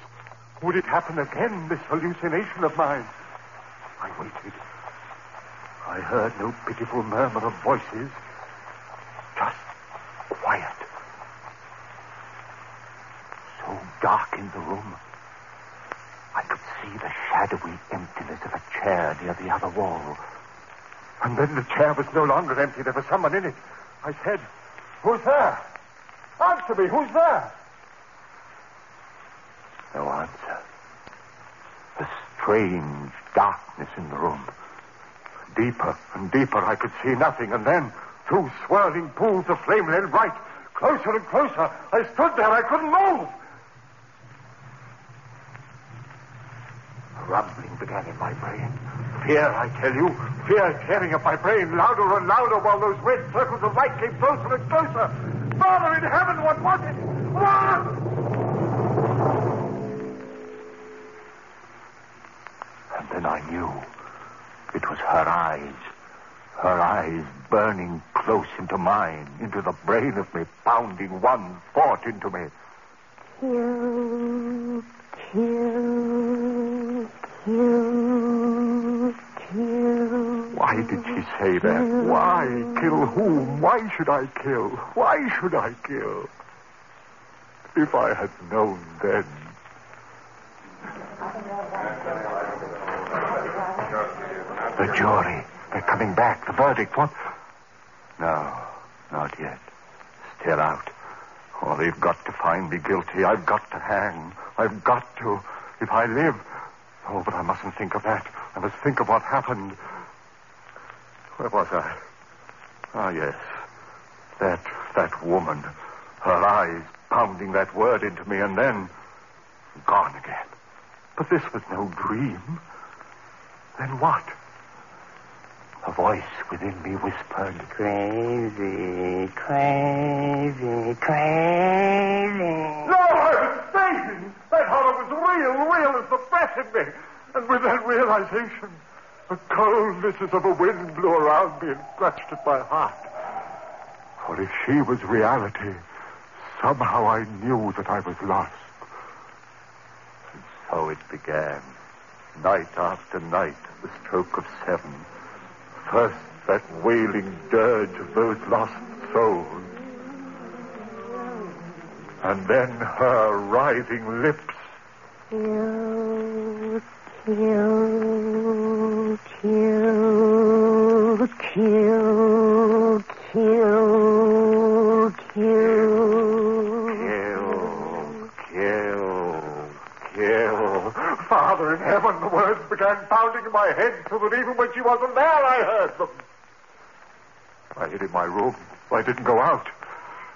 Would it happen again, this hallucination of mine? I waited. I heard no pitiful murmur of voices, just quiet. So dark in the room, I could see the shadowy emptiness of a chair near the other wall. And then the chair was no longer empty. There was someone in it. I said, who's there? Answer me, who's there? No answer. A strange darkness in the room. Deeper and deeper, I could see nothing. And then, two swirling pools of flame led right, Closer and closer. I stood there. I couldn't move. A rumbling began in my brain. Fear, I tell you. Fear tearing at my brain, louder and louder, while those red circles of light came closer and closer. Father in heaven, what was it? What? And then I knew. It was her eyes. Her eyes burning close into mine, into the brain of me, pounding one thought into me. Kill, kill, kill, kill. Why did she say that? Kill. Why? Kill whom? Why should I kill? Why should I kill? If I had known then. The jury. They're coming back. The verdict. What? No, not yet. Still out. Oh, they've got to find me guilty. I've got to hang. I've got to. If I live. Oh, but I mustn't think of that. I must think of what happened. Where was I? Ah, yes. That, that woman. Her eyes pounding that word into me and then gone again. But this was no dream. Then what? A voice within me whispered, "Crazy, crazy, crazy." No, I was fainting. That horror was real, real as the breath in me. And with that realization, a coldness as of a wind blew around me and clutched at my heart. For if she was reality, somehow I knew that I was lost. And so it began. Night after night, the stroke of seven. First, that wailing dirge of those lost souls. And then her writhing lips. Kill, kill, kill, kill, kill, kill. Kill, kill, kill. Father in heaven, the words began pounding in my head so that even when she wasn't there, I heard them. I hid in my room. I didn't go out.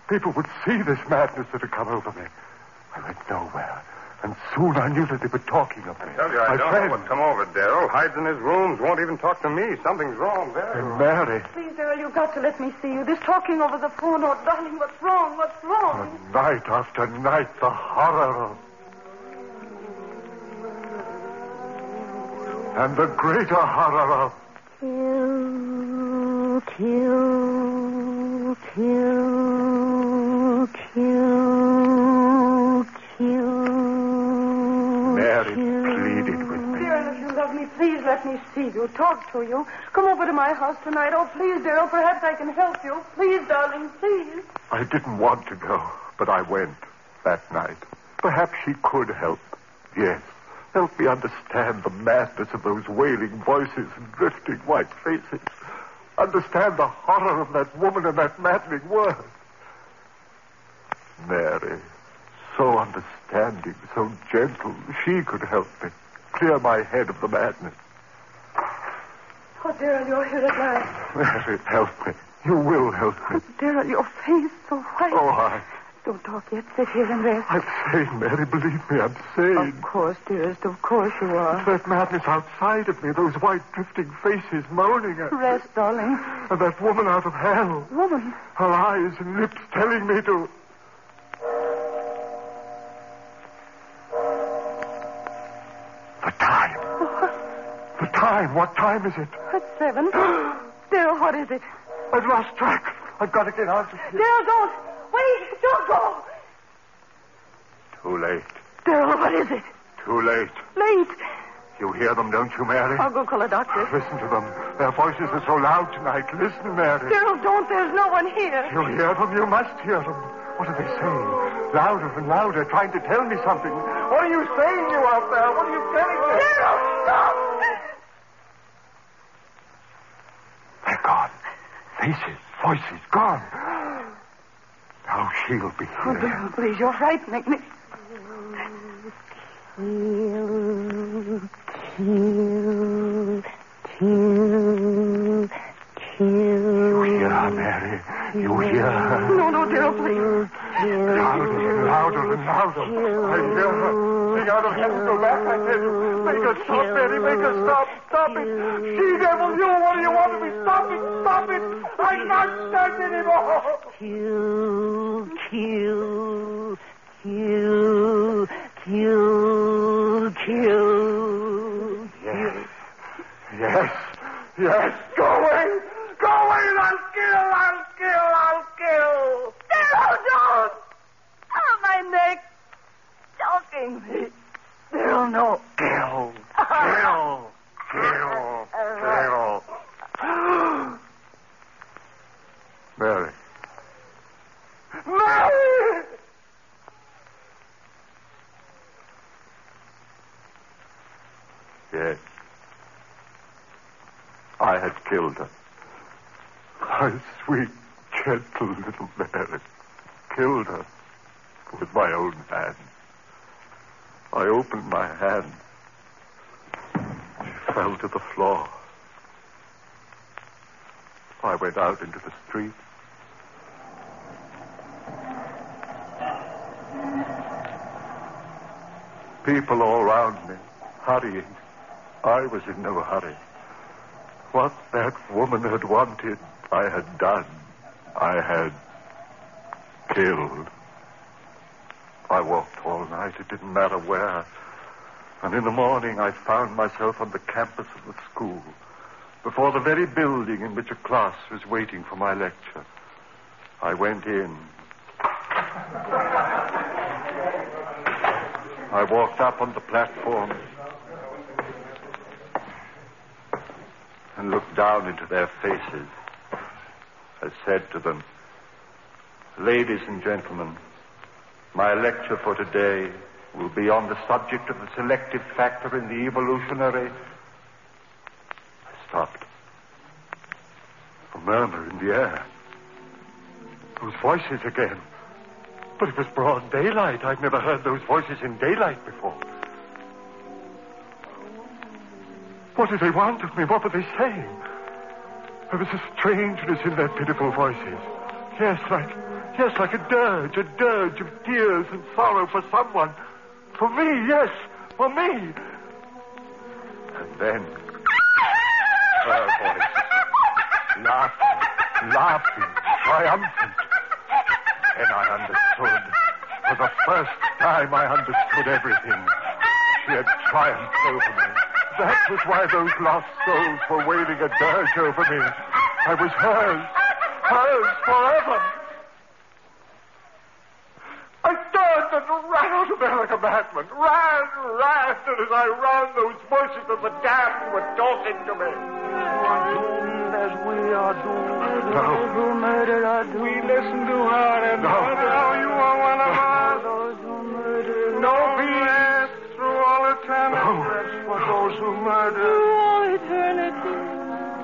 People would see this madness that had come over me. I went nowhere, and soon I knew that they were talking of me. I tell you, I my don't friend. know what's come over Darryl. Hides in his rooms, won't even talk to me. Something's wrong there. And Mary. Please, Darryl, you've got to let me see you. This talking over the phone, oh, darling, what's wrong? What's wrong? And night after night, the horror of... And the greater horror of... Kill, kill, kill, kill, kill. Mary kill. pleaded with me. Darryl, if you love me, please let me see you, talk to you. Come over to my house tonight. Oh, please, Darryl, perhaps I can help you. Please, darling, please. I didn't want to go, but I went that night. Perhaps she could help, yes. Help me understand the madness of those wailing voices and drifting white faces. Understand the horror of that woman and that maddening word. Mary, so understanding, so gentle, she could help me clear my head of the madness. Oh, Darryl, you're here at last. Mary, help me. You will help me. Oh, Darryl, your face so white. Oh, I... Don't talk yet. Sit here and rest. I'm sane, Mary. Believe me, I'm sane. Of course, dearest. Of course you are. It's that madness outside of me. Those white drifting faces moaning at me. Rest, darling. And that woman out of hell. Woman? Her eyes and lips telling me to... The time. What? The time. What time is it? It's seven. Darryl, what is it? I've lost track. I've got to get out of here. Darryl, don't... Wait, don't go. Too late. Darryl, what is it? Too late. Late? You hear them, don't you, Mary? I'll go call a doctor. Listen to them. Their voices are so loud tonight. Listen, Mary. Darryl, don't. There's no one here. You hear them. You must hear them. What are they saying? Louder and louder, trying to tell me something. What are you saying, you out there? What are you telling me? Darryl, stop! They're gone. Faces, voices, gone. How she'll be here. Oh, Darryl, please, you're frightening me. Kill, kill, kill, kill. You hear her, Mary? You hear her? No, no, Darryl, please. Out of here. Out of here. Go back, I tell you. Make her stop, Betty. Make her stop. Stop it. She devil you. What do you want of me? Stop it. Stop it. I can't stand anymore. Kill. Kill. Kill. Kill. Kill. Yes. Yes. Yes. Go away. Go away. I'll kill. I'll kill. I'll kill. No, don't. Oh, my neck. Talking me. They'll know. Kill. Kill. Kill. Kill. Mary. Mary! Yes. I had killed her. My sweet, gentle little Mary. Killed her with my own hand. I opened my hand. She fell to the floor. I went out into the street. People all around me, hurrying. I was in no hurry. What that woman had wanted, I had done. I had killed. I walked all night. It didn't matter where. And in the morning, I found myself on the campus of the school, before the very building in which a class was waiting for my lecture. I went in. I walked up on the platform and looked down into their faces. I said to them, "Ladies and gentlemen, my lecture for today will be on the subject of the selective factor in the evolutionary..." I stopped. A murmur in the air. Those voices again. But it was broad daylight. I'd never heard those voices in daylight before. What did they want of me? What were they saying? There was a strangeness in their pitiful voices. Yes, like... Yes, like a dirge, a dirge of tears and sorrow for someone. For me, yes, for me. And then, her voice, laughing, laughing, triumphant. Then I understood. For the first time I understood everything. She had triumphed over me. That was why those lost souls were waving a dirge over me. I was hers, hers forever. Ran out of there like a madman. Ran, ran, and as I ran, those voices of the damned were talking to me. You are doomed as we are doomed. No. Who murder are doomed. We listen to her and no. Now you are one of us. Those who murder. No peace through all eternity. No. For those who murder. Through all eternity.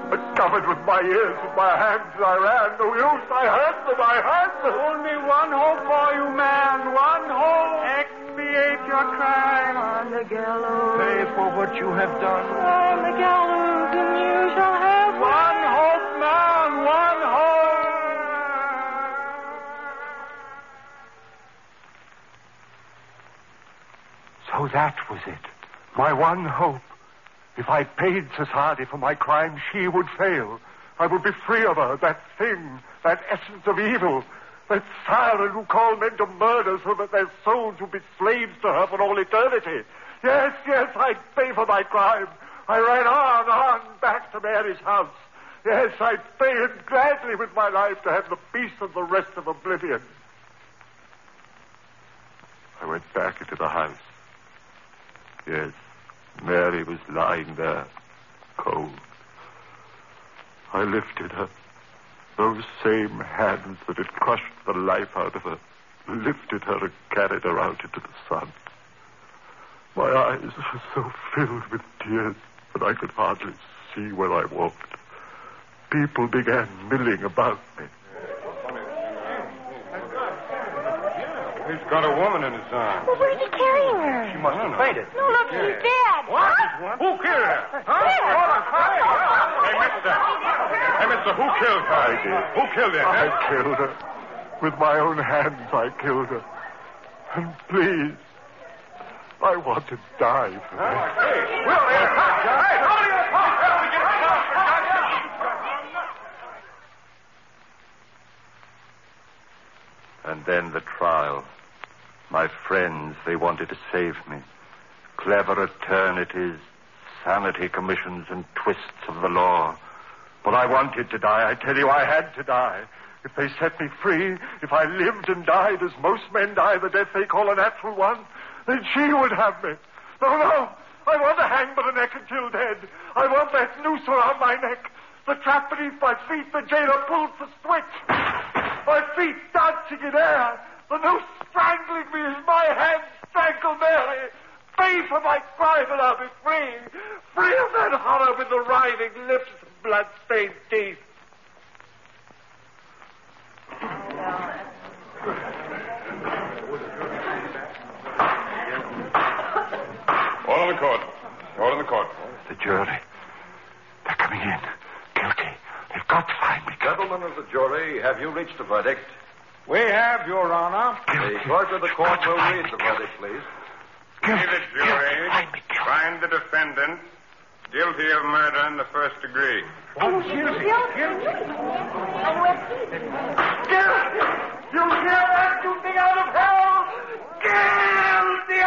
But covered with my ears, with my hands, I ran. No use. I heard them. I heard them. Only one hope for you, man. One hope. Expiate your crime. On the gallows. Pay for what you have done. On the gallows, and you shall have one hope, man. One hope. So that was it. My one hope. If I paid society for my crime, she would fail. I would be free of her, that thing, that essence of evil, that siren who called men to murder so that their souls would be slaves to her for all eternity. Yes, yes, I'd pay for my crime. I ran on, on, back to Mary's house. Yes, I'd pay it gladly with my life to have the peace of the rest of oblivion. I went back into the house. Yes. Mary was lying there, cold. I lifted her. Those same hands that had crushed the life out of her lifted her and carried her out into the sun. My eyes were so filled with tears that I could hardly see where I walked. People began milling about me. He's got a woman in his arms. Well, where's he carrying her? She must have fainted. No, look, she's yeah. dead. What? Huh? Who killed her? Huh? Hey, mister. Hey, mister, who killed her? I did. Who killed her? I killed her. With my own hands, I killed her. Please. I want to die for that. Hey, Will, here. Hey, somebody in the pump. Help me get him down for God's sake. And then the trial. My friends, they wanted to save me. Clever eternities, sanity commissions, and twists of the law. But I wanted to die. I tell you, I had to die. If they set me free, if I lived and died as most men die, the death they call a natural one, then she would have me. No, no. I want to hang by the neck until dead. I want that noose around my neck. The trap beneath my feet. The jailer pulled the switch. My feet dancing in air. The noose strangling me as my hands strangle Mary. Pay for my crime and I'll be free. Free of that horror with the writhing lips and blood-stained teeth. All in the court. All in the court. The jury. They're coming in. Guilty. They've got to find me. Gentlemen of the jury, have you reached a verdict? We have, Your Honor. Guilty. The clerk of the court will read the verdict, please. Guilty. Guilty. The jury. Guilty. Find the defendant guilty of murder in the first degree. Oh, guilty. Guilty. Guilty. Guilty. You hear that, you thing out of hell? Guilty.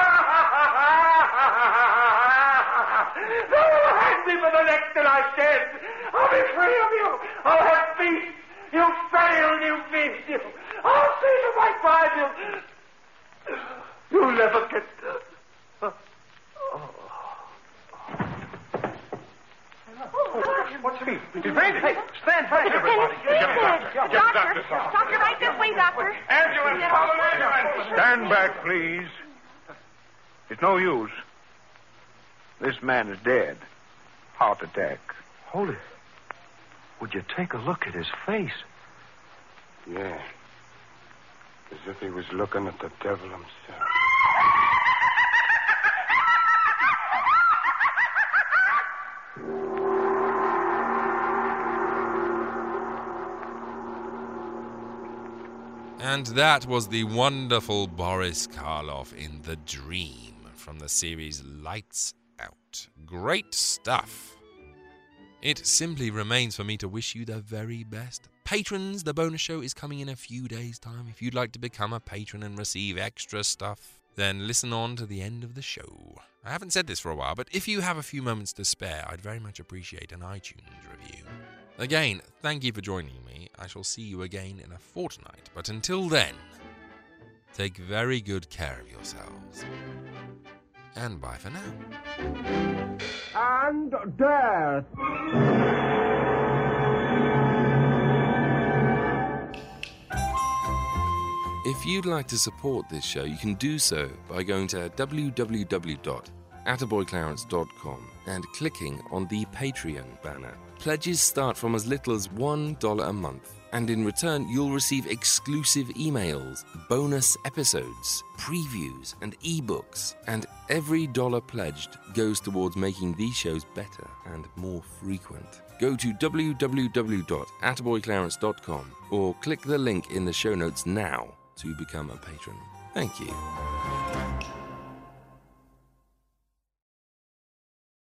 No, hang me for the neck that I shed. I'll be free of you. I'll have peace. You failed, you fiend. You. I'll see to my crime. You. You'll never get. Uh, oh. What's the mean? He's fainted. Hey, stand fast, everybody. Doctor, doctor, doctor, right this way, doctor. Ambulance, follow the ambulance. Stand back, please. It's no use. This man is dead. Heart attack. Hold it. Would you take a look at his face? Yeah. As if he was looking at the devil himself. And that was the wonderful Boris Karloff in The Dream from the series Lights Out. Great stuff. It simply remains for me to wish you the very best. Patrons, the bonus show is coming in a few days' time. If you'd like to become a patron and receive extra stuff, then listen on to the end of the show. I haven't said this for a while, but if you have a few moments to spare, I'd very much appreciate an iTunes review. Again, thank you for joining me. I shall see you again in a fortnight. But until then, take very good care of yourselves. And bye for now. And death. If you'd like to support this show, you can do so by going to w w w dot attaboy clarence dot com and clicking on the Patreon banner. Pledges start from as little as one dollar a month, and in return you'll receive exclusive emails, bonus episodes, previews and ebooks, and every dollar pledged goes towards making these shows better and more frequent. Go to w w w dot attaboy clarence dot com or click the link in the show notes now to become a patron. Thank you.